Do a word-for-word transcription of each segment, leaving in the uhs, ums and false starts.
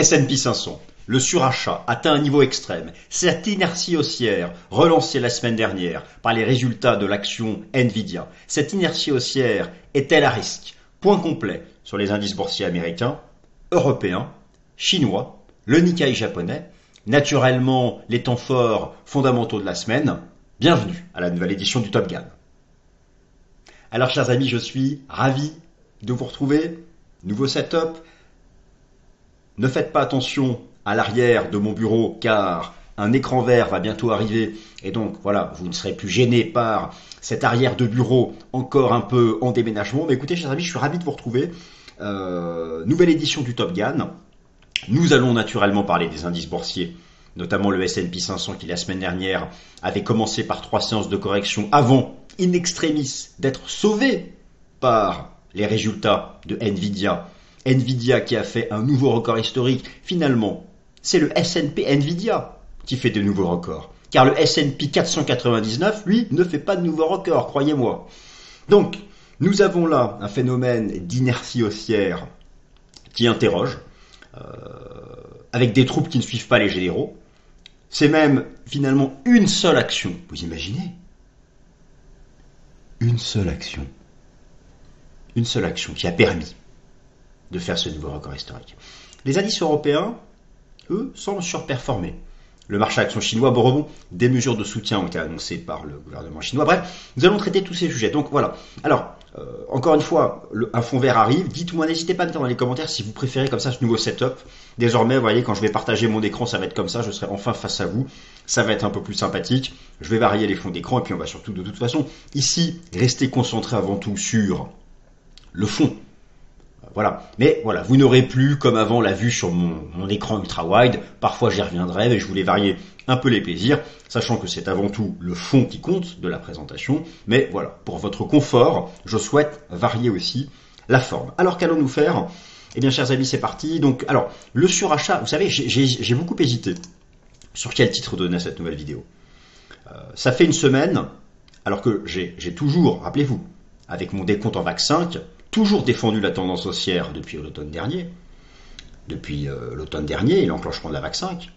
S and P cinq cents, le surachat atteint un niveau extrême. Cette inertie haussière, relancée la semaine dernière par les résultats de l'action Nvidia, cette inertie haussière est-elle à risque? Point complet sur les indices boursiers américains, européens, chinois, le Nikkei japonais, naturellement les temps forts fondamentaux de la semaine. Bienvenue à la nouvelle édition du Top Ganne. Alors chers amis, je suis ravi de vous retrouver. Nouveau setup. Ne faites pas attention à l'arrière de mon bureau car un écran vert va bientôt arriver et donc voilà, vous ne serez plus gêné par cet arrière de bureau encore un peu en déménagement. Mais écoutez chers amis, je suis ravi de vous retrouver. Euh, nouvelle édition du Top Ganne. Nous allons naturellement parler des indices boursiers, notamment le S and P cinq cents qui la semaine dernière avait commencé par trois séances de correction avant, in extremis, d'être sauvé par les résultats de Nvidia. Nvidia qui a fait un nouveau record historique. Finalement, c'est le S and P Nvidia qui fait de nouveaux records. Car le S and P quatre cent quatre-vingt-dix-neuf, lui, ne fait pas de nouveaux records, croyez-moi. Donc, nous avons là un phénomène d'inertie haussière qui interroge, euh, avec des troupes qui ne suivent pas les généraux. C'est même, finalement, une seule action. Vous imaginez? Une seule action. Une seule action qui a permis de faire ce nouveau record historique. Les indices européens, eux, semblent surperformer. Le marché à action chinois, bon rebond, des mesures de soutien ont été annoncées par le gouvernement chinois. Bref, nous allons traiter tous ces sujets. Donc voilà. Alors, euh, encore une fois, le, un fond vert arrive. Dites-moi, n'hésitez pas à mettre dans les commentaires si vous préférez comme ça ce nouveau setup. Désormais, vous voyez, quand je vais partager mon écran, ça va être comme ça. Je serai enfin face à vous. Ça va être un peu plus sympathique. Je vais varier les fonds d'écran et puis on va surtout, de toute façon, ici, rester concentré avant tout sur le fond. Voilà, mais voilà, vous n'aurez plus comme avant la vue sur mon, mon écran ultra wide. Parfois j'y reviendrai, mais je voulais varier un peu les plaisirs, sachant que c'est avant tout le fond qui compte de la présentation. Mais voilà, pour votre confort, je souhaite varier aussi la forme. Alors qu'allons-nous faire? Eh bien, chers amis, c'est parti. Donc, alors, le surachat, vous savez, j'ai beaucoup hésité sur quel titre donner cette nouvelle vidéo. Euh, ça fait une semaine, alors que j'ai toujours, rappelez-vous, avec mon décompte en VAC cinq, toujours défendu la tendance haussière depuis l'automne dernier, depuis euh, l'automne dernier et l'enclenchement de la VAC cinq,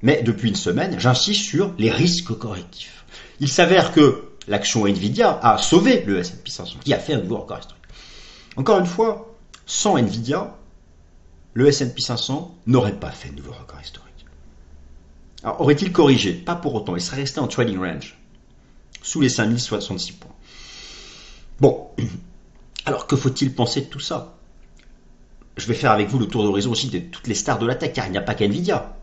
mais depuis une semaine, j'insiste sur les risques correctifs. Il s'avère que l'action Nvidia a sauvé le S and P cinq cents, qui a fait un nouveau record historique. Encore une fois, sans Nvidia, le S and P cinq cents n'aurait pas fait de nouveau record historique. Alors, aurait-il corrigé? Pas pour autant, il serait resté en trading range, sous les cinq mille soixante-six points. Bon. Alors que faut-il penser de tout ça? Je vais faire avec vous le tour d'horizon aussi de toutes les stars de la tech, car il n'y a pas qu'Nvidia.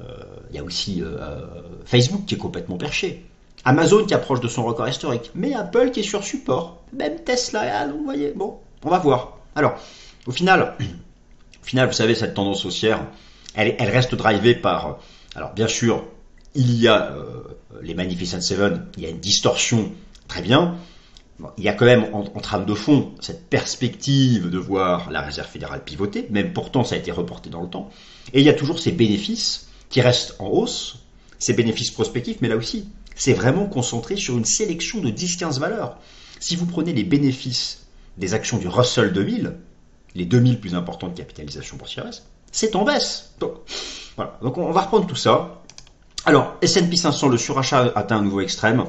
Euh, il y a aussi euh, Facebook qui est complètement perché. Amazon qui approche de son record historique. Mais Apple qui est sur support. Même Tesla, vous voyez, bon, on va voir. Alors, au final, au final, vous savez, cette tendance haussière, elle, elle reste drivée par... Alors, bien sûr, il y a euh, les Magnificent Seven, il y a une distorsion, très bien. Il y a quand même en, en trame de fond cette perspective de voir la réserve fédérale pivoter, même pourtant ça a été reporté dans le temps. Et il y a toujours ces bénéfices qui restent en hausse, ces bénéfices prospectifs, mais là aussi, c'est vraiment concentré sur une sélection de dix quinze valeurs. Si vous prenez les bénéfices des actions du Russell deux mille, les deux mille plus importantes de capitalisation boursière, c'est en baisse. Donc, voilà. Donc on va reprendre tout ça. Alors, S and P cinq cents, le surachat atteint un nouveau extrême.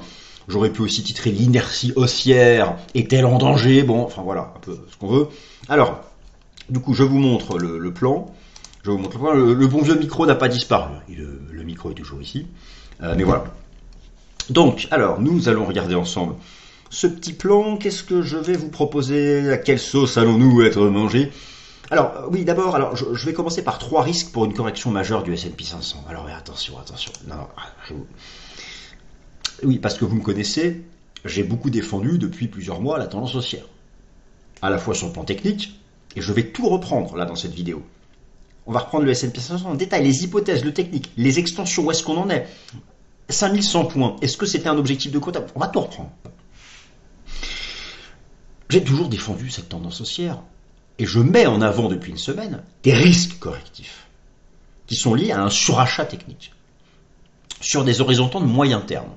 J'aurais pu aussi titrer l'inertie haussière est-elle en danger? Bon, enfin voilà, un peu ce qu'on veut. Alors, du coup, je vous montre le, le plan. Je vous montre le plan. Le, le bon vieux micro n'a pas disparu. Le, le micro est toujours ici. Euh, mais voilà. Donc, alors, nous allons regarder ensemble ce petit plan. Qu'est-ce que je vais vous proposer? À quelle sauce allons-nous être mangés? Alors, oui, d'abord, alors je, je vais commencer par trois risques pour une correction majeure du S and P cinq cents. Alors, mais attention, attention. Non, non, je vous... Oui, parce que vous me connaissez, j'ai beaucoup défendu depuis plusieurs mois la tendance haussière, à la fois sur le plan technique, et je vais tout reprendre là dans cette vidéo. On va reprendre le S and P cinq cents en détail, les hypothèses, le technique, les extensions, où est-ce qu'on en est, cinq mille cent points, est-ce que c'était un objectif de comptable? On va tout reprendre. J'ai toujours défendu cette tendance haussière, et je mets en avant depuis une semaine des risques correctifs, qui sont liés à un surachat technique, sur des horizons de moyen terme.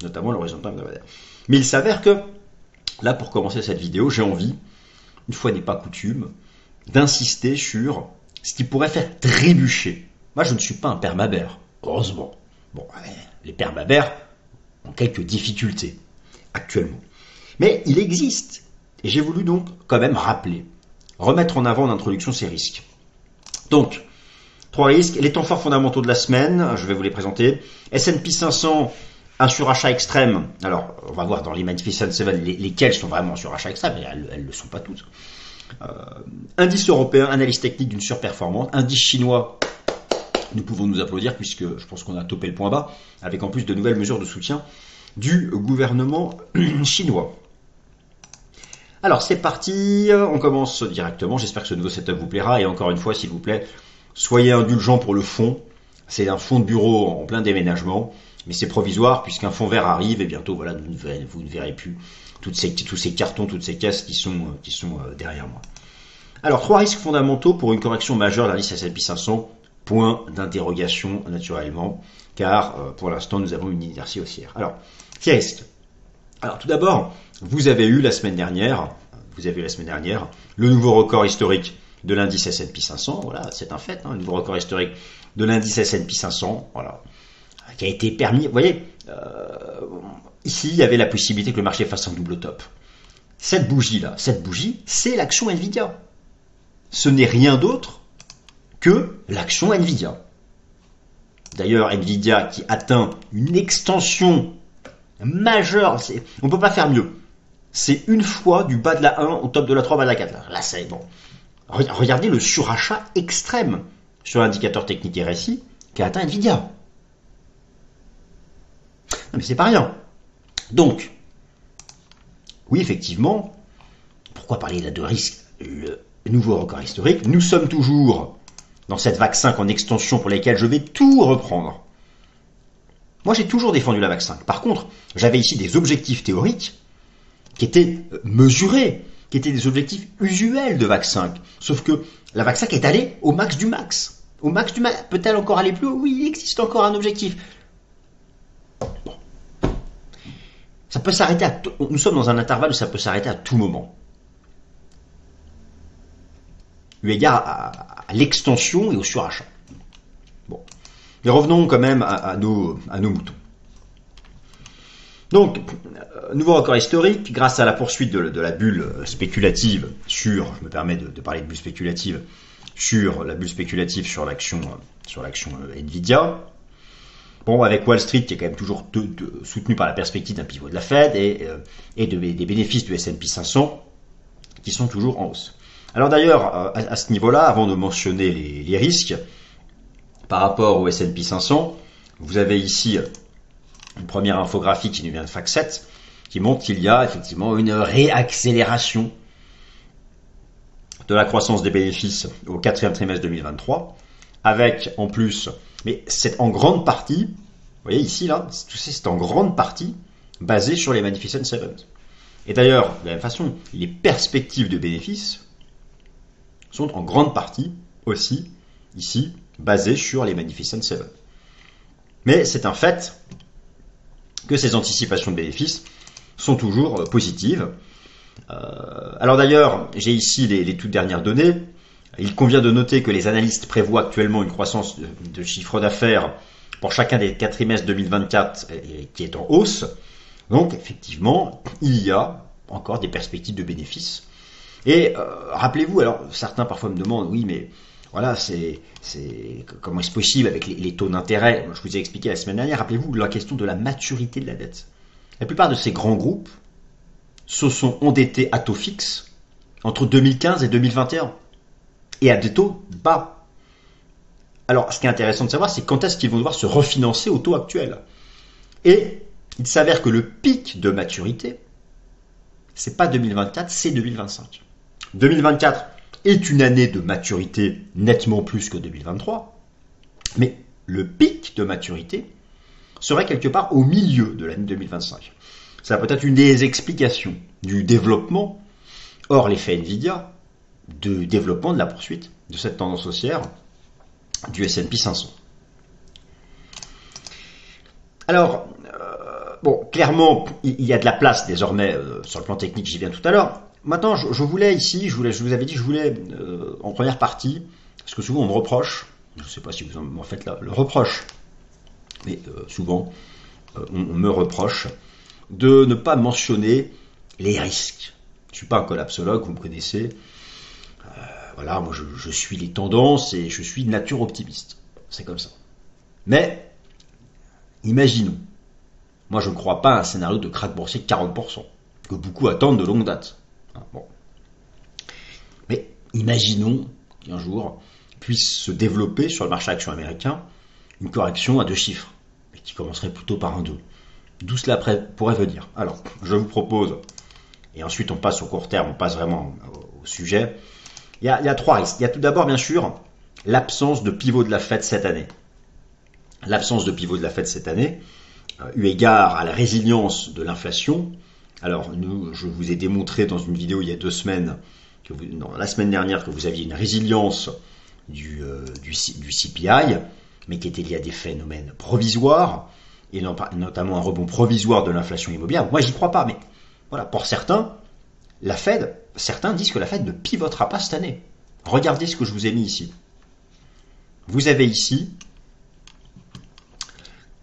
Notamment l'horizon de la... Mais il s'avère que, là pour commencer cette vidéo, j'ai envie, une fois n'est pas coutume, d'insister sur ce qui pourrait faire trébucher. Moi, je ne suis pas un permabère, heureusement. Bon, les permabères ont quelques difficultés actuellement. Mais il existe, et j'ai voulu donc quand même rappeler, remettre en avant en introduction ces risques. Donc, trois risques, les temps forts fondamentaux de la semaine, je vais vous les présenter. S and P cinq cents, un surachat extrême. Alors, on va voir dans les Magnificent Seven les, lesquels sont vraiment surachat extrême, mais elles ne le sont pas toutes. Euh, indice européen, analyse technique d'une surperformance. Indice chinois, nous pouvons nous applaudir puisque je pense qu'on a topé le point bas, avec en plus de nouvelles mesures de soutien du gouvernement chinois. Alors c'est parti, on commence directement, j'espère que ce nouveau setup vous plaira, et encore une fois s'il vous plaît, soyez indulgents pour le fond, c'est un fond de bureau en plein déménagement, mais c'est provisoire puisqu'un fond vert arrive, et bientôt voilà, vous ne verrez, vous ne verrez plus toutes ces, tous ces cartons, toutes ces caisses qui sont, qui sont derrière moi. Alors trois risques fondamentaux pour une correction majeure de l'indice S and P cinq cents, point d'interrogation naturellement, car pour l'instant nous avons une inertie haussière. Alors, ces risques. Alors tout d'abord, vous avez eu la semaine dernière, vous avez eu la semaine dernière, le nouveau record historique de l'indice S and P cinq cents, voilà, c'est un fait, hein, le nouveau record historique de l'indice S and P cinq cents, voilà, qui a été permis, vous voyez, euh, ici il y avait la possibilité que le marché fasse un double top. Cette bougie-là, cette bougie, c'est l'action Nvidia. Ce n'est rien d'autre que l'action Nvidia. D'ailleurs, Nvidia qui atteint une extension majeure, on ne peut pas faire mieux. C'est une fois du bas de la un au top de la trois, bas de la quatre. Là, là c'est bon. Regardez le surachat extrême sur l'indicateur technique R S I qui a atteint Nvidia. Non, mais c'est pas rien. Donc, oui, effectivement, pourquoi parler là de risque? Le nouveau record historique, nous sommes toujours dans cette vague cinq en extension pour laquelle je vais tout reprendre. Moi, j'ai toujours défendu la vague cinq. Par contre, j'avais ici des objectifs théoriques qui étaient mesurés, qui étaient des objectifs usuels de vague cinq. Sauf que la vague cinq est allée au max du max. Au max du max. Peut-elle encore aller plus haut? Oui, il existe encore un objectif. Bon. Ça peut s'arrêter à tout... Nous sommes dans un intervalle où ça peut s'arrêter à tout moment. Eu égard à, à, à l'extension et au surachat. Bon. Mais revenons quand même à, à, nos, à nos moutons. Donc, euh, nouveau record historique, grâce à la poursuite de, de la bulle spéculative sur, je me permets de, de parler de bulle spéculative, sur la bulle spéculative sur l'action sur l'action Nvidia. Bon, avec Wall Street qui est quand même toujours de, de, soutenu par la perspective d'un pivot de la Fed et, euh, et de, des bénéfices du S and P cinq cents qui sont toujours en hausse. Alors d'ailleurs, à, à ce niveau-là, avant de mentionner les, les risques, par rapport au S and P cinq cents, vous avez ici une première infographie qui nous vient de Factset, qui montre qu'il y a effectivement une réaccélération de la croissance des bénéfices au quatrième trimestre deux mille vingt-trois, avec en plus, mais c'est en grande partie, vous voyez ici là, c'est en grande partie basé sur les Magnificent Seven. Et d'ailleurs, de la même façon, les perspectives de bénéfices sont en grande partie aussi, ici, basé sur les Magnificent Seven. Mais c'est un fait que ces anticipations de bénéfices sont toujours positives. Euh, alors d'ailleurs, j'ai ici les, les toutes dernières données. Il convient de noter que les analystes prévoient actuellement une croissance de, de chiffre d'affaires pour chacun des quatre trimestres deux mille vingt-quatre et, et qui est en hausse. Donc effectivement, il y a encore des perspectives de bénéfices. Et euh, rappelez-vous, alors certains parfois me demandent, oui mais... Voilà, c'est comment est-ce possible avec les, les taux d'intérêt? Je vous ai expliqué la semaine dernière, rappelez-vous la question de la maturité de la dette. La plupart de ces grands groupes se sont endettés à taux fixe entre deux mille quinze et deux mille vingt et un et à des taux bas. Alors, ce qui est intéressant de savoir, c'est quand est-ce qu'ils vont devoir se refinancer au taux actuel. Et il s'avère que le pic de maturité, c'est pas deux mille vingt-quatre, c'est deux mille vingt-cinq. deux mille vingt-quatre est une année de maturité nettement plus que deux mille vingt-trois, mais le pic de maturité serait quelque part au milieu de l'année deux mille vingt-cinq. Ça peut être une des explications du développement, hors l'effet Nvidia, du développement de la poursuite de cette tendance haussière du S and P cinq cents. Alors, euh, bon, clairement, il y a de la place désormais euh, sur le plan technique, j'y viens tout à l'heure. Maintenant, je voulais ici, je, voulais, je vous avais dit, je voulais euh, en première partie Parce que souvent on me reproche, je ne sais pas si vous en faites là, le reproche, mais euh, souvent euh, on, on me reproche de ne pas mentionner les risques. Je ne suis pas un collapsologue, vous me connaissez. Euh, voilà, moi je, je suis les tendances et je suis de nature optimiste. C'est comme ça. Mais, imaginons, moi je ne crois pas à un scénario de krach boursier de quarante pour cent, que beaucoup attendent de longue date. Hein, bon. Mais imaginons qu'un jour puisse se développer sur le marché action américain une correction à deux chiffres, mais qui commencerait plutôt par un deux. D'où cela pourrait venir. Alors, je vous propose, et ensuite on passe au court terme, on passe vraiment au sujet. Il y a, il y a trois risques. Il y a tout d'abord, bien sûr, l'absence de pivot de la Fed cette année. L'absence de pivot de la Fed cette année, euh, eu égard à la résilience de l'inflation. Alors, nous, je vous ai démontré dans une vidéo il y a deux semaines, que vous, non, la semaine dernière, que vous aviez une résilience du, euh, du, du C P I, mais qui était liée à des phénomènes provisoires, et notamment un rebond provisoire de l'inflation immobilière. Moi, j'y crois pas, mais voilà, pour certains, la Fed, certains disent que la Fed ne pivotera pas cette année. Regardez ce que je vous ai mis ici. Vous avez ici,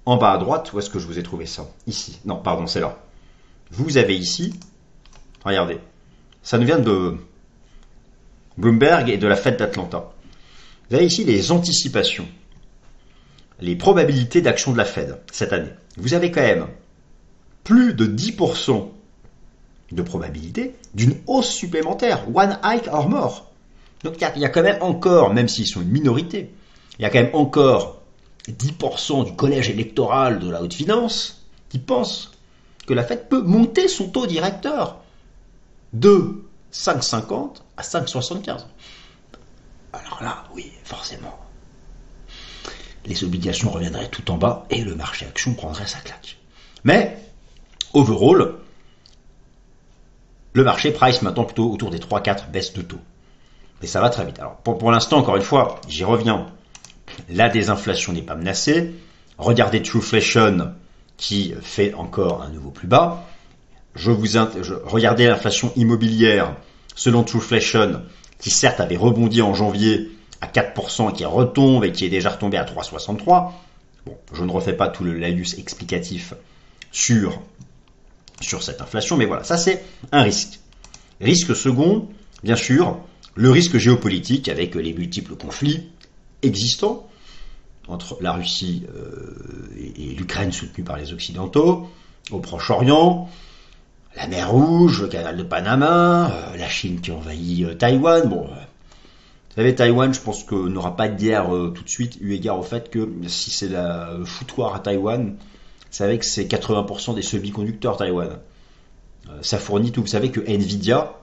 en bas à droite, où est-ce que je vous ai trouvé ça? Ici. Non, pardon, c'est là. Vous avez ici, regardez, ça nous vient de Bloomberg et de la Fed d'Atlanta. Vous avez ici les anticipations, les probabilités d'action de la Fed cette année. Vous avez quand même plus de dix pour cent de probabilité d'une hausse supplémentaire, one hike or more. Donc il y, y a quand même encore, même s'ils sont une minorité, il y a quand même encore dix pour cent du collège électoral de la haute finance qui pense que la Fed peut monter son taux directeur de cinq virgule cinquante à cinq virgule soixante-quinze. Alors là, oui, forcément, les obligations reviendraient tout en bas et le marché action prendrait sa claque. Mais, overall, le marché price maintenant plutôt autour des trois quatre baisses de taux. Mais ça va très vite. Alors, pour, pour l'instant, encore une fois, j'y reviens, la désinflation n'est pas menacée. Regardez Trueflation qui fait encore un nouveau plus bas. Je vous je, regardez l'inflation immobilière selon Trueflation qui certes avait rebondi en janvier à quatre pour cent, qui retombe et qui est déjà retombé à trois virgule soixante-trois. Bon, je ne refais pas tout le laïus explicatif sur, sur cette inflation, mais voilà, ça c'est un risque. Risque second, bien sûr, le risque géopolitique avec les multiples conflits existants entre la Russie euh, et, et l'Ukraine soutenue par les Occidentaux, au Proche-Orient, la mer Rouge, le canal de Panama, euh, la Chine qui envahit euh, Taïwan, bon... Vous savez, Taïwan, je pense qu'on n'aura pas de guerre euh, tout de suite, eu égard au fait que si c'est la euh, foutoir à Taïwan, vous savez que c'est quatre-vingts pour cent des semi-conducteurs Taïwan. Euh, ça fournit tout. Vous savez que Nvidia,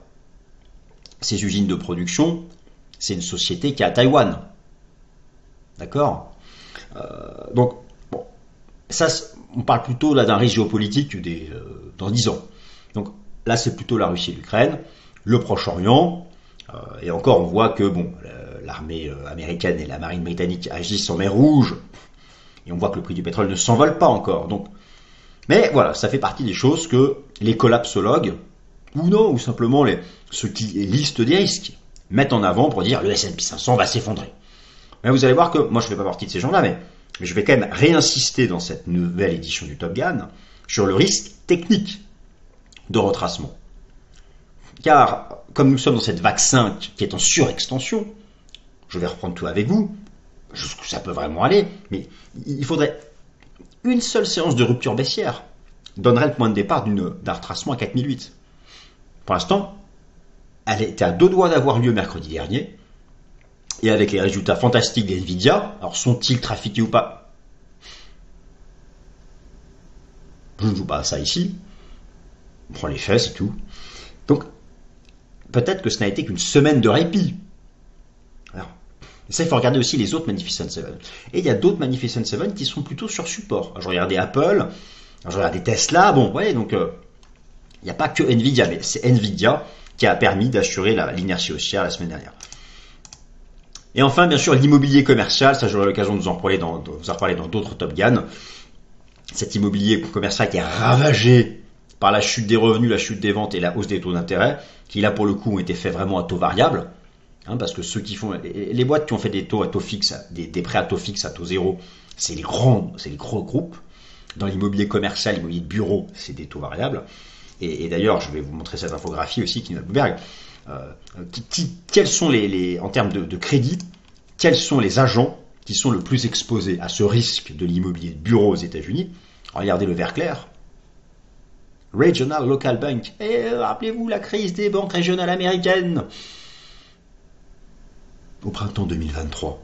ses usines de production, c'est une société qui est à Taïwan. D'accord euh, Donc, bon, ça, on parle plutôt là d'un risque géopolitique des, euh, dans dix ans. Donc là, c'est plutôt la Russie et l'Ukraine, le Proche-Orient. Et encore, on voit que bon, l'armée américaine et la marine britannique agissent en mer Rouge, et on voit que le prix du pétrole ne s'envole pas encore. Donc, mais voilà, ça fait partie des choses que les collapsologues, ou non, ou simplement les, ceux qui listent des risques, mettent en avant pour dire le S and P cinq cents va s'effondrer. Mais vous allez voir que, moi je ne fais pas partie de ces gens-là, mais, mais je vais quand même réinsister dans cette nouvelle édition du Top Ganne sur le risque technique de retracement. Car, comme nous sommes dans cette vague cinq qui est en surextension, je vais reprendre tout avec vous, jusqu'où ça peut vraiment aller, mais il faudrait une seule séance de rupture baissière donnerait le point de départ d'un retracement à quatre mille huit. Pour l'instant, elle était à deux doigts d'avoir lieu mercredi dernier, et avec les résultats fantastiques d'Nvidia, alors sont-ils trafiqués ou pas? Je ne joue pas à ça ici, on prend les faits, c'est tout. Donc, peut-être que ce n'a été qu'une semaine de répit. Alors, ça, il faut regarder aussi les autres Magnificent Seven. Et il y a d'autres Magnificent Seven qui sont plutôt sur support. Alors, je regardais Apple, je regardais Tesla, bon, ouais, donc, euh, il n'y a pas que Nvidia, mais c'est Nvidia qui a permis d'assurer l'inertie haussière la semaine dernière. Et enfin, bien sûr, l'immobilier commercial, ça, j'aurai l'occasion de vous en parler dans d'autres Top Ganne. Cet immobilier commercial qui est ravagé par la chute des revenus, la chute des ventes et la hausse des taux d'intérêt, qui là pour le coup ont été faits vraiment à taux variable, Hein, parce que ceux qui font les boîtes qui ont fait des taux à taux fixe, des, des prêts à taux fixe à taux zéro, c'est les grands, c'est les gros groupes. Dans l'immobilier commercial, l'immobilier de bureau, c'est des taux variables. Et, et d'ailleurs, je vais vous montrer cette infographie aussi qui nous Bloomberg. Euh, qui, qui, quels sont les, les en termes de, de crédit, quels sont les agents qui sont le plus exposés à ce risque de l'immobilier de bureau aux États-Unis? Regardez le vert clair. Regional Local Bank. Et rappelez-vous la crise des banques régionales américaines au printemps deux mille vingt-trois.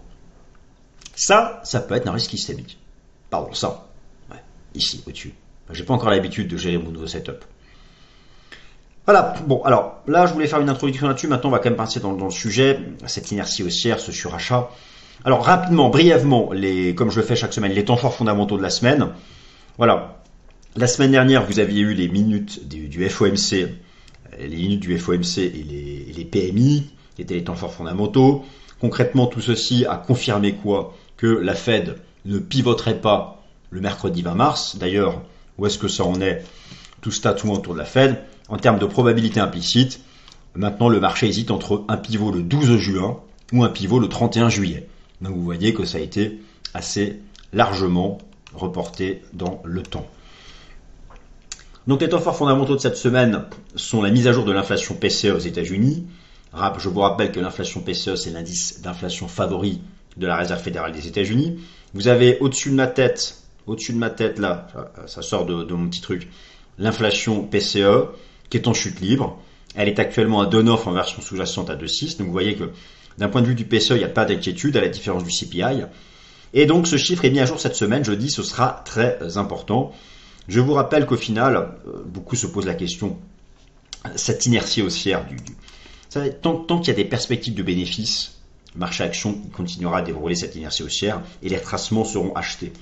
Ça, ça peut être un risque systémique. Pardon, ça. Ouais, ici, au-dessus. J'ai pas encore l'habitude de gérer mon nouveau setup. Voilà, bon, alors, là, je voulais faire une introduction là-dessus. Maintenant, on va quand même passer dans, dans le sujet, cette inertie haussière, ce surachat. Alors, rapidement, brièvement, les, comme je le fais chaque semaine, les temps forts fondamentaux de la semaine. Voilà. La semaine dernière, vous aviez eu les minutes du, du F O M C, les minutes du F O M C et les, et les P M I, qui étaient les temps forts fondamentaux. Concrètement, tout ceci a confirmé quoi? Que la Fed ne pivoterait pas le mercredi vingt mars. D'ailleurs, où est-ce que ça en est? Tout se tatoue autour de la Fed. En termes de probabilité implicite, maintenant, le marché hésite entre un pivot le douze juin ou un pivot le trente et un juillet. Donc, vous voyez que ça a été assez largement reporté dans le temps. Donc, les temps forts fondamentaux de cette semaine sont la mise à jour de l'inflation P C E aux États-Unis. Je vous rappelle que l'inflation P C E, c'est l'indice d'inflation favori de la Réserve fédérale des États-Unis. Vous avez au-dessus de ma tête, au-dessus de ma tête là, ça sort de, de mon petit truc, l'inflation P C E qui est en chute libre. Elle est actuellement à deux virgule neuf en version sous-jacente à deux virgule six. Donc vous voyez que d'un point de vue du P C E, il n'y a pas d'inquiétude à la différence du C P I. Et donc ce chiffre est mis à jour cette semaine, jeudi, ce sera très important. Je vous rappelle qu'au final, beaucoup se posent la question, cette inertie haussière du... du Ça, tant, tant qu'il y a des perspectives de bénéfices, le marché action continuera à dérouler cette inertie haussière et les retracements seront achetés.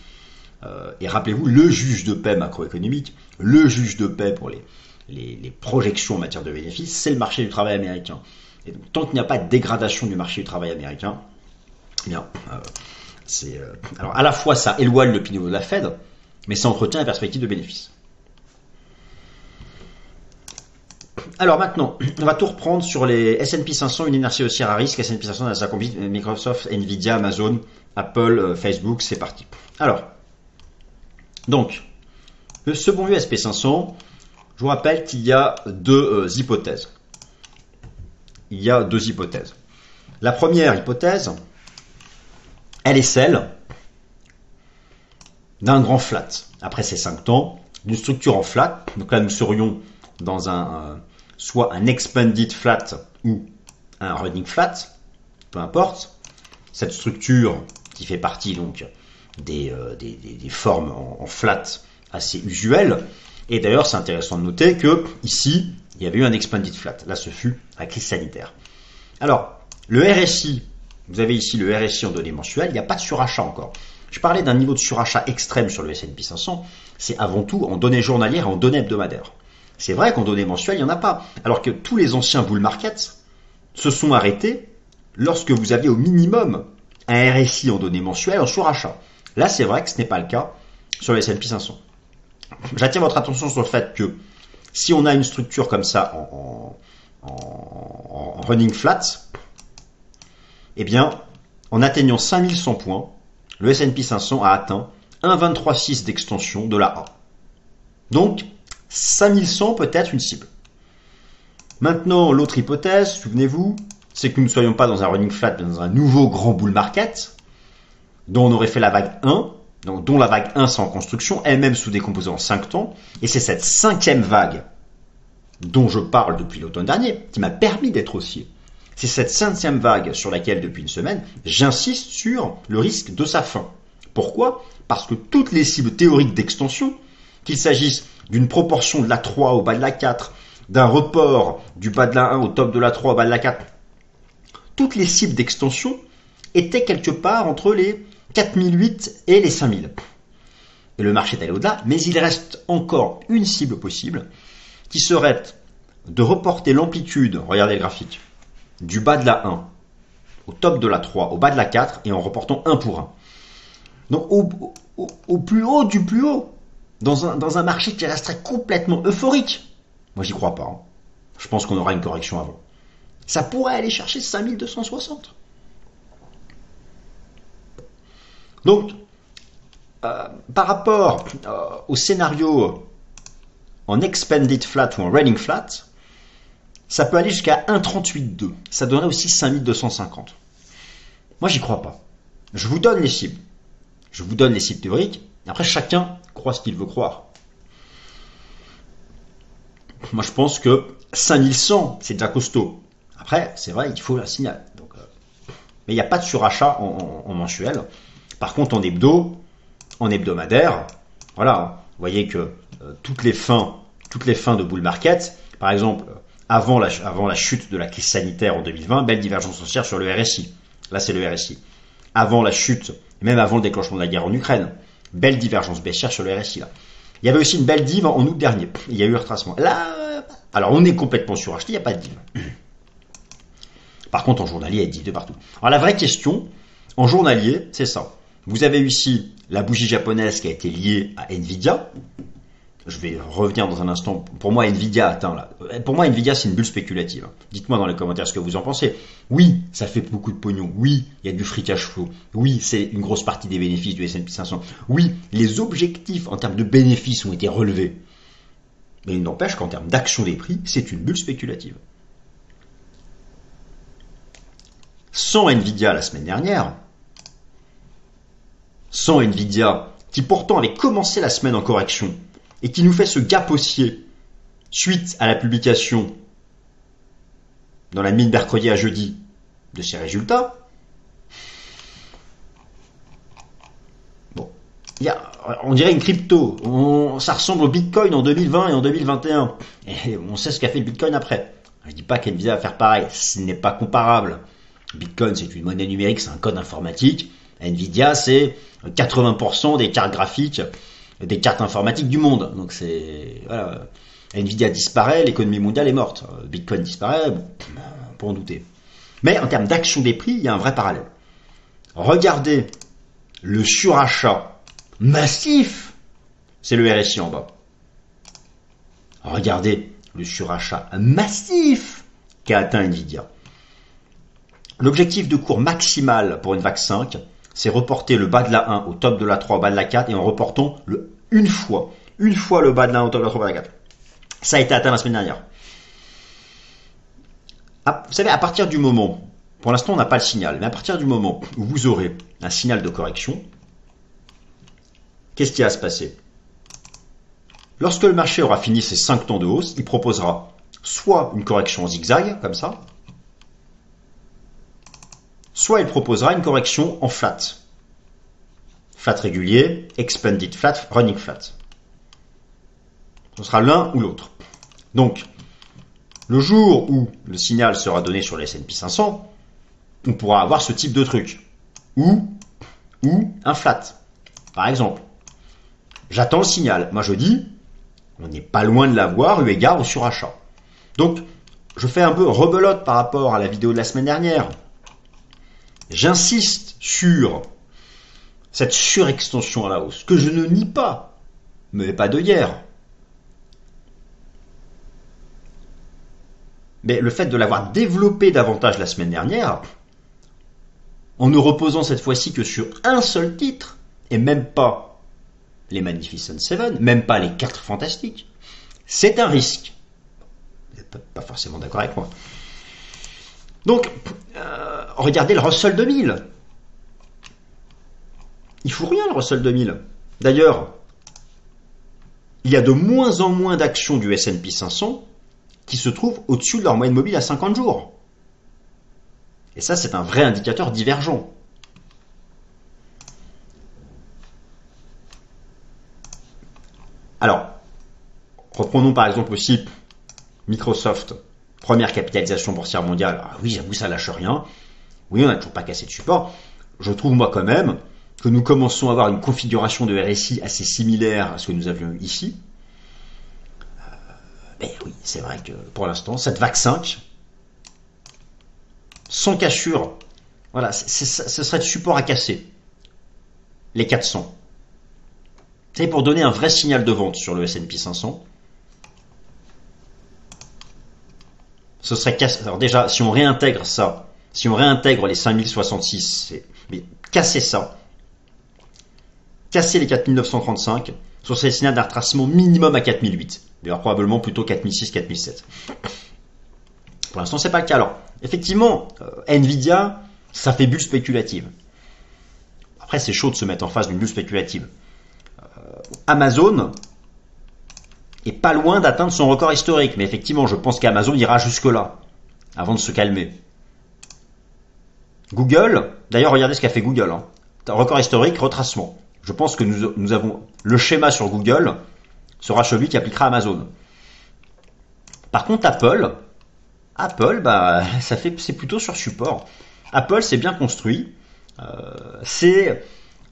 Euh, et rappelez-vous, le juge de paix macroéconomique, le juge de paix pour les, les, les projections en matière de bénéfices, c'est le marché du travail américain. Et donc, tant qu'il n'y a pas de dégradation du marché du travail américain, eh bien, euh, c'est, euh, alors à la fois ça éloigne le pivot de la Fed, mais ça entretient les perspectives de bénéfices. Alors maintenant, on va tout reprendre sur les S and P cinq cents, une inertie haussière à risque, S and P cinq cents, Nasdaq Composite, Microsoft, Nvidia, Amazon, Apple, Facebook, c'est parti. Alors, donc, ce bon vieux S and P cinq cents, je vous rappelle qu'il y a deux euh, hypothèses. Il y a deux hypothèses. La première hypothèse, elle est celle d'un grand flat, après ces cinq temps, d'une structure en flat, donc là nous serions dans un... Euh, soit un expanded flat ou un running flat, peu importe. Cette structure qui fait partie donc des, euh, des, des, des formes en, en flat assez usuelles. Et d'ailleurs, c'est intéressant de noter que ici, il y avait eu un expanded flat. Là, ce fut la crise sanitaire. Alors, le R S I, vous avez ici le R S I en données mensuelles, il n'y a pas de surachat encore. Je parlais d'un niveau de surachat extrême sur le S and P cinq cents, c'est avant tout en données journalières et en données hebdomadaires. C'est vrai qu'en données mensuelles, il n'y en a pas. Alors que tous les anciens bull markets se sont arrêtés lorsque vous aviez au minimum un R S I en données mensuelles en surachat. Là, c'est vrai que ce n'est pas le cas sur le S and P cinq cents. J'attire votre attention sur le fait que si on a une structure comme ça en, en, en, en running flat, eh bien, en atteignant cinq mille cent points, le S and P cinq cents a atteint un virgule deux trois six d'extension de la A. Donc, cinq mille cent peut être une cible. Maintenant, l'autre hypothèse, souvenez-vous, c'est que nous ne soyons pas dans un running flat, mais dans un nouveau grand bull market, dont on aurait fait la vague un, donc, dont la vague un c'est en construction, elle-même sous décomposée en cinq temps, et c'est cette cinquième vague dont je parle depuis l'automne dernier, qui m'a permis d'être haussier. C'est cette cinquième vague sur laquelle, depuis une semaine, j'insiste sur le risque de sa fin. Pourquoi? Parce que toutes les cibles théoriques d'extension, qu'il s'agisse d'une proportion de la trois au bas de la quatre, d'un report du bas de la un au top de la trois au bas de la quatre. Toutes les cibles d'extension étaient quelque part entre les quatre mille huit et les cinq mille. Et le marché est allé au-delà, mais il reste encore une cible possible qui serait de reporter l'amplitude, regardez le graphique, du bas de la un au top de la trois au bas de la quatre et en reportant un pour un. Donc au, au, au plus haut du plus haut. Dans un, dans un marché qui resterait complètement euphorique. Moi, j'y crois pas. Hein. Je pense qu'on aura une correction avant. ça pourrait aller chercher cinq mille deux cent soixante. Donc, euh, par rapport euh, au scénario en expanded flat ou en running flat, ça peut aller jusqu'à un virgule trente-huit virgule deux. Ça donnerait aussi cinq mille deux cent cinquante. Moi, j'y crois pas. Je vous donne les cibles. Je vous donne les cibles théoriques. Et après, chacun croit ce qu'il veut croire. Moi, je pense que cinq mille cent, c'est déjà costaud. Après, c'est vrai, il faut un signal. Donc, euh, mais il n'y a pas de surachat en, en, en mensuel. Par contre, en hebdo, en hebdomadaire, voilà, vous voyez que euh, toutes les fins, toutes les fins de bull market, par exemple, avant la, avant la chute de la crise sanitaire en deux mille vingt, belle divergence haussière sur le R S I. Là, c'est le R S I. Avant la chute, même avant le déclenchement de la guerre en Ukraine, belle divergence baissière sur le R S I. Là. Il y avait aussi une belle div en août dernier. Il y a eu un retracement. Là, alors on est complètement suracheté, il n'y a pas de div. Par contre, en journalier, il y a div de partout. Alors la vraie question, en journalier, c'est ça. Vous avez ici la bougie japonaise qui a été liée à Nvidia. Je vais revenir dans un instant. Pour moi, Nvidia atteint là. Pour moi, Nvidia, c'est une bulle spéculative. Dites-moi dans les commentaires ce que vous en pensez. Oui, ça fait beaucoup de pognon. Oui, il y a du free cash flow. Oui, c'est une grosse partie des bénéfices du S and P cinq cents. Oui, les objectifs en termes de bénéfices ont été relevés. Mais il n'empêche qu'en termes d'action des prix, c'est une bulle spéculative. Sans Nvidia la semaine dernière, sans Nvidia, qui pourtant avait commencé la semaine en correction, et qui nous fait ce gap haussier suite à la publication dans la nuit de mercredi à jeudi de ces résultats. Bon, il y a, on dirait une crypto, on, ça ressemble au Bitcoin en deux mille vingt et en deux mille vingt et un, et on sait ce qu'a fait le Bitcoin après. Je ne dis pas qu'Nvidia va faire pareil, ce n'est pas comparable. Bitcoin, c'est une monnaie numérique, c'est un code informatique. Nvidia, c'est quatre-vingts pour cent des cartes graphiques, des cartes informatiques du monde. Donc c'est voilà. Nvidia disparaît, l'économie mondiale est morte. Bitcoin disparaît, bon, pour en douter. Mais en termes d'action des prix, il y a un vrai parallèle. Regardez le surachat massif, c'est le R S I en bas. Regardez le surachat massif qu'a atteint Nvidia. L'objectif de cours maximal pour une vague cinq, c'est reporter le bas de la un au top de la trois, au bas de la quatre, et en reportant le, une fois, une fois le bas de la un au top de la trois, au bas de la quatre. Ça a été atteint la semaine dernière. À, vous savez, à partir du moment, pour l'instant on n'a pas le signal, mais à partir du moment où vous aurez un signal de correction, qu'est-ce qui va se passer? Lorsque le marché aura fini ses cinq temps de hausse, il proposera soit une correction en zigzag, comme ça, soit il proposera une correction en flat. Flat régulier, expanded flat, running flat. Ce sera l'un ou l'autre. Donc, le jour où le signal sera donné sur les S and P cinq cents, on pourra avoir ce type de truc. Ou, ou un flat. Par exemple, j'attends le signal. Moi, je dis, on n'est pas loin de l'avoir eu égard au surachat. Donc, je fais un peu rebelote par rapport à la vidéo de la semaine dernière. J'insiste sur cette surextension à la hausse, que je ne nie pas, mais pas de hier. Mais le fait de l'avoir développé davantage la semaine dernière, en ne reposant cette fois-ci que sur un seul titre, et même pas les Magnificent Seven, même pas les quatre fantastiques, c'est un risque. Vous n'êtes pas forcément d'accord avec moi. Donc, euh, regardez le Russell deux mille. Il ne fout rien le Russell deux mille. D'ailleurs, il y a de moins en moins d'actions du S and P cinq cents qui se trouvent au-dessus de leur moyenne mobile à cinquante jours. Et ça, c'est un vrai indicateur divergent. Alors, reprenons par exemple aussi Microsoft. Première capitalisation boursière mondiale, ah oui, j'avoue, ça lâche rien. Oui, on n'a toujours pas cassé de support. Je trouve, moi, quand même, que nous commençons à avoir une configuration de R S I assez similaire à ce que nous avions ici. Euh, mais oui, c'est vrai que pour l'instant, cette vague cinq, sans cassure, voilà, ce serait de support à casser. Les quatre cents. C'est pour donner un vrai signal de vente sur le S and P cinq cents. ce serait cassé. Alors déjà, si on réintègre ça, si on réintègre les cinq mille soixante-six, mais casser ça, casser les quatre mille neuf cent trente-cinq, sur ces signaux d'un retracement minimum à quatre mille huit, d'ailleurs probablement plutôt quatre mille six, quatre mille sept. Pour l'instant, c'est pas le cas. Alors, effectivement, euh, Nvidia, ça fait bulle spéculative. Après, c'est chaud de se mettre en face d'une bulle spéculative. Euh, Amazon est pas loin d'atteindre son record historique, mais effectivement, je pense qu'Amazon ira jusque-là, avant de se calmer. Google, d'ailleurs, regardez ce qu'a fait Google. Hein. Record historique, retracement. Je pense que nous, nous avons le schéma sur Google sera celui qui appliquera Amazon. Par contre, Apple, Apple, bah, ça fait, c'est plutôt sur support. Apple, c'est bien construit. Euh, c'est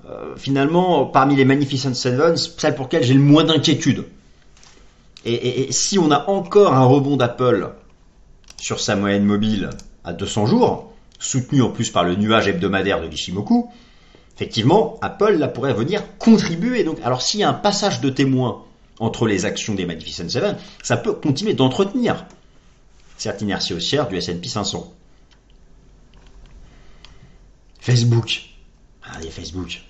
euh, finalement parmi les Magnificent Seven, celle pour laquelle j'ai le moins d'inquiétude. Et, et, et si on a encore un rebond d'Apple sur sa moyenne mobile à deux cents jours, soutenu en plus par le nuage hebdomadaire de l'Ichimoku, effectivement, Apple là pourrait venir contribuer. Donc, alors s'il y a un passage de témoin entre les actions des Magnificent Seven, ça peut continuer d'entretenir cette inertie haussière du S and P cinq cents. Facebook. Regardez Facebook.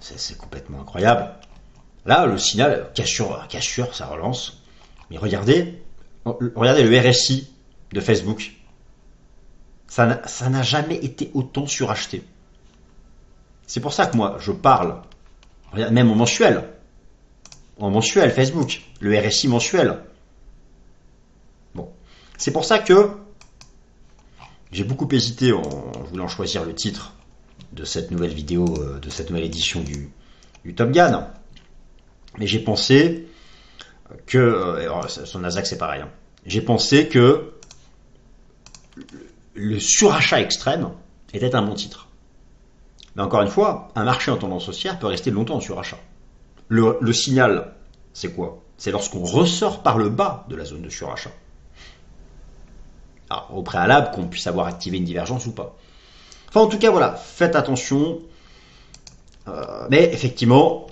C'est complètement incroyable. Là, le signal, cassure, cassure, ça relance. Mais regardez, regardez le R S I de Facebook. Ça n'a jamais été autant suracheté. C'est pour ça que moi, je parle, même en mensuel. En mensuel, Facebook. Le R S I mensuel. Bon. C'est pour ça que j'ai beaucoup hésité en voulant choisir le titre de cette nouvelle vidéo, de cette nouvelle édition du, du Top Ganne. Mais j'ai pensé que... Son Nasdaq, c'est pareil. Hein. J'ai pensé que le surachat extrême était un bon titre. Mais encore une fois, un marché en tendance haussière peut rester longtemps en surachat. Le, le signal, c'est quoi? C'est lorsqu'on ressort par le bas de la zone de surachat. Alors, au préalable, qu'on puisse avoir activé une divergence ou pas. Enfin, en tout cas, voilà, faites attention. Euh, mais effectivement,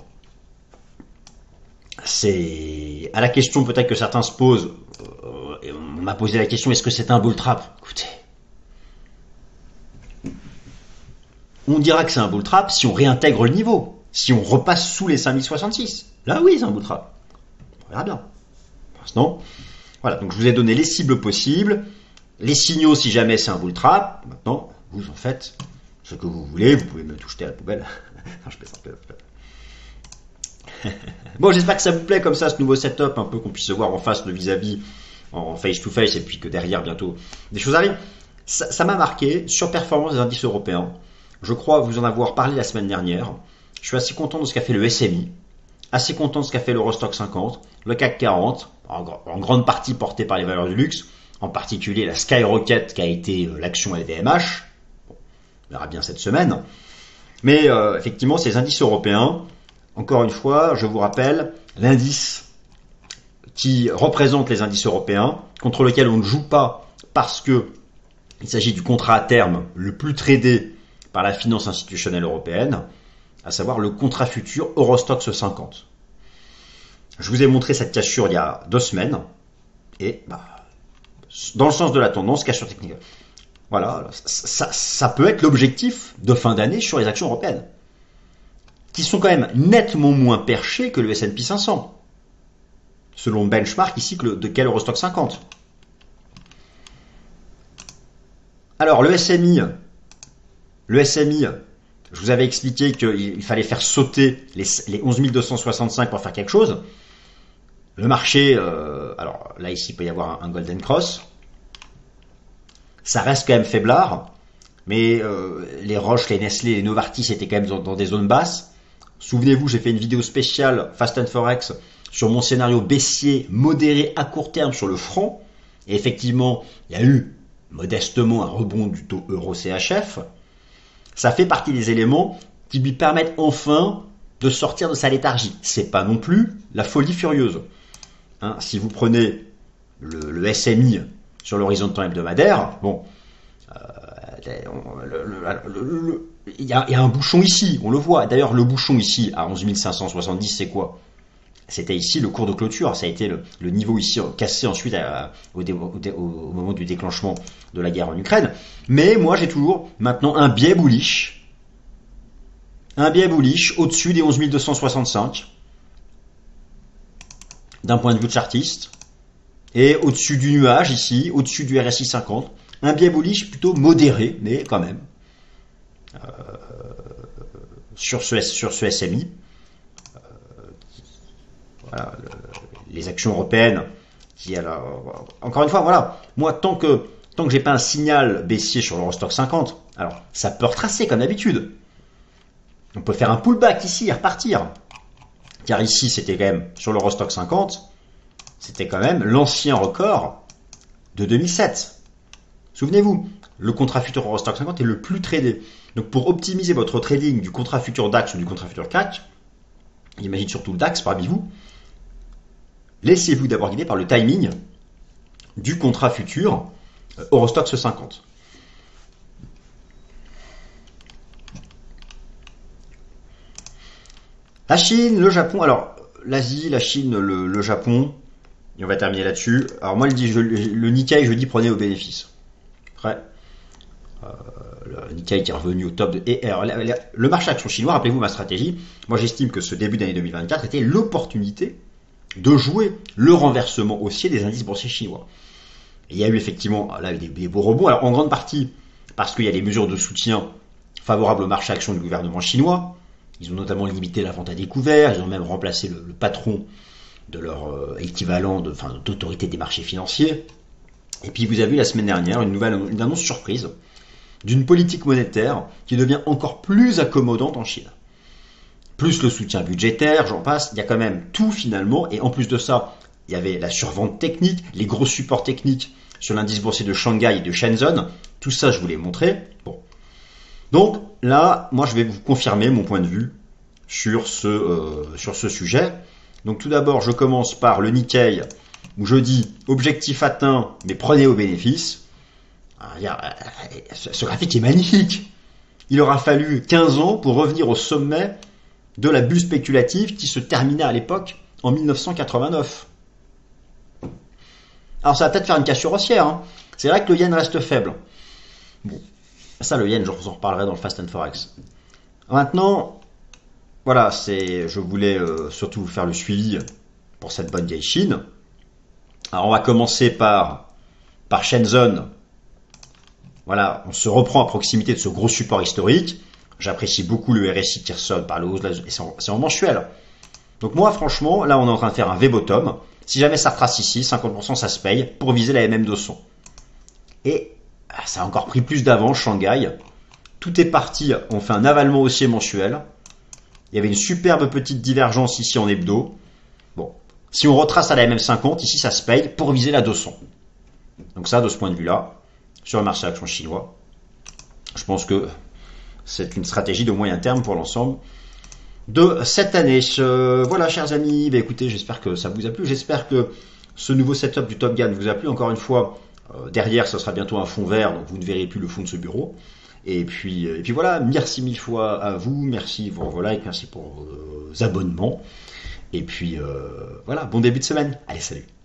c'est à la question peut-être que certains se posent. Euh, et on m'a posé la question, est-ce que c'est un bull trap? Écoutez, on dira que c'est un bull trap si on réintègre le niveau, si on repasse sous les cinq mille soixante-six. Là, oui, c'est un bull trap. On verra bien. Maintenant, voilà, donc je vous ai donné les cibles possibles, les signaux si jamais c'est un bull trap. Maintenant, vous en faites ce que vous voulez. Vous pouvez me tout jeter à la poubelle. Non, je plaisante. Bon, j'espère que ça vous plaît comme ça, ce nouveau setup, un peu qu'on puisse se voir en face de vis-à-vis, en face-to-face, et puis que derrière, bientôt, des choses arrivent. Ça m'a marqué, surperformance des indices européens. Je crois vous en avoir parlé la semaine dernière. Je suis assez content de ce qu'a fait le S M I, assez content de ce qu'a fait l'Eurostoxx cinquante, le C A C quarante, en, en grande partie porté par les valeurs du luxe, en particulier la skyrocket qui a été l'action L V M H. Bon, on verra bien cette semaine. Mais euh, effectivement, ces indices européens, encore une fois, je vous rappelle, l'indice qui représente les indices européens, contre lequel on ne joue pas parce que il s'agit du contrat à terme le plus tradé par la finance institutionnelle européenne, à savoir le contrat futur Eurostoxx cinquante. Je vous ai montré cette cassure il y a deux semaines, et bah, dans le sens de la tendance, cassure technique. Voilà, ça, ça peut être l'objectif de fin d'année sur les actions européennes, qui sont quand même nettement moins perchées que le S and P cinq cents, selon le benchmark ici de quel Eurostoxx cinquante. Alors, le S M I... Le S M I, je vous avais expliqué qu'il fallait faire sauter les, les onze mille deux cent soixante-cinq pour faire quelque chose. Le marché, euh, alors là ici il peut y avoir un, un golden cross. Ça reste quand même faiblard, mais euh, les Roche, les Nestlé, les Novartis étaient quand même dans, dans des zones basses. Souvenez-vous, j'ai fait une vidéo spéciale Fast and Forex sur mon scénario baissier modéré à court terme sur le franc. Et effectivement, il y a eu modestement un rebond du taux euro C H F. Ça fait partie des éléments qui lui permettent enfin de sortir de sa léthargie. C'est pas non plus la folie furieuse. Hein, si vous prenez le, le S M I sur l'horizon de temps hebdomadaire, bon, euh, il y, y a un bouchon ici, on le voit. D'ailleurs, le bouchon ici à onze mille cinq cent soixante-dix, c'est quoi? C'était ici le cours de clôture, ça a été le, le niveau ici cassé ensuite à, au, dé, au, dé, au moment du déclenchement de la guerre en Ukraine. Mais moi j'ai toujours maintenant un biais bullish, un biais bullish au-dessus des onze mille deux cent soixante-cinq d'un point de vue chartiste et au-dessus du nuage ici, au-dessus du R S I cinquante, un biais bullish plutôt modéré mais quand même euh, sur, ce, sur ce S M I. Voilà, le, les actions européennes qui, alors, encore une fois, voilà, moi, tant que, tant que j'ai pas un signal baissier sur l'Eurostoxx cinquante, alors, ça peut retracer comme d'habitude. On peut faire un pullback ici et repartir. Car ici, c'était quand même, sur l'Eurostoxx cinquante, c'était quand même l'ancien record de deux mille sept. Souvenez-vous, le contrat futur Eurostoxx cinquante est le plus tradé. Donc, pour optimiser votre trading du contrat futur DAX ou du contrat futur C A C, j'imagine surtout le DAX parmi vous, laissez-vous d'abord guider par le timing du contrat futur Eurostoxx cinquante. La Chine, le Japon, alors l'Asie, la Chine, le, le Japon, et on va terminer là-dessus. Alors moi, le, je, le Nikkei, je dis prenez au bénéfice. Après, euh, le Nikkei qui est revenu au top de... Et, alors, la, la, le marché action chinois, rappelez-vous ma stratégie, moi j'estime que ce début d'année deux mille vingt-quatre était l'opportunité de jouer le renversement haussier des indices boursiers chinois. Et il y a eu effectivement là des, des beaux rebonds, alors en grande partie parce qu'il y a des mesures de soutien favorables au marché action du gouvernement chinois. Ils ont notamment limité la vente à découvert, ils ont même remplacé le, le patron de leur euh, équivalent de, enfin, d'autorité des marchés financiers. Et puis vous avez eu la semaine dernière une nouvelle une annonce surprise d'une politique monétaire qui devient encore plus accommodante en Chine. Plus le soutien budgétaire, j'en passe, il y a quand même tout finalement, et en plus de ça, il y avait la survente technique, les gros supports techniques sur l'indice boursier de Shanghai et de Shenzhen, tout ça je vous l'ai montré. Bon. Donc là, moi je vais vous confirmer mon point de vue sur ce, euh, sur ce sujet. Donc tout d'abord, je commence par le Nikkei, où je dis objectif atteint, mais prenez au bénéfice. Alors, regarde, ce graphique est magnifique. Il aura fallu quinze ans pour revenir au sommet de la bulle spéculative qui se termina à l'époque en mille neuf cent quatre-vingt-neuf. Alors ça va peut-être faire une cassure haussière, hein. C'est vrai que le yen reste faible. Bon, ça le yen, je vous en reparlerai dans le Fast and Forex. Maintenant, voilà, c'est, je voulais euh, surtout vous faire le suivi pour cette bonne vieille Chine. Alors on va commencer par, par Shenzhen. Voilà, on se reprend à proximité de ce gros support historique. J'apprécie beaucoup le R S I qui ressonne par le haut, et c'est en mensuel. Donc moi, franchement, là, on est en train de faire un V-bottom. Si jamais ça retrace ici, cinquante pour cent, ça se paye pour viser la M M deux cents. Et ça a encore pris plus d'avance, Shanghai. Tout est parti, on fait un avalement haussier mensuel. Il y avait une superbe petite divergence ici en hebdo. Bon, si on retrace à la M M cinquante, ici, ça se paye pour viser la deux cents. Donc ça, de ce point de vue-là, sur le marché action chinois, je pense que... c'est une stratégie de moyen terme pour l'ensemble de cette année. Euh, voilà, chers amis, bah, écoutez, j'espère que ça vous a plu. J'espère que ce nouveau setup du Top Ganne vous a plu. Encore une fois, euh, derrière, ça sera bientôt un fond vert, donc vous ne verrez plus le fond de ce bureau. Et puis, et puis voilà, merci mille fois à vous. Merci pour vos likes, merci pour vos abonnements. Et puis, euh, voilà, bon début de semaine. Allez, salut.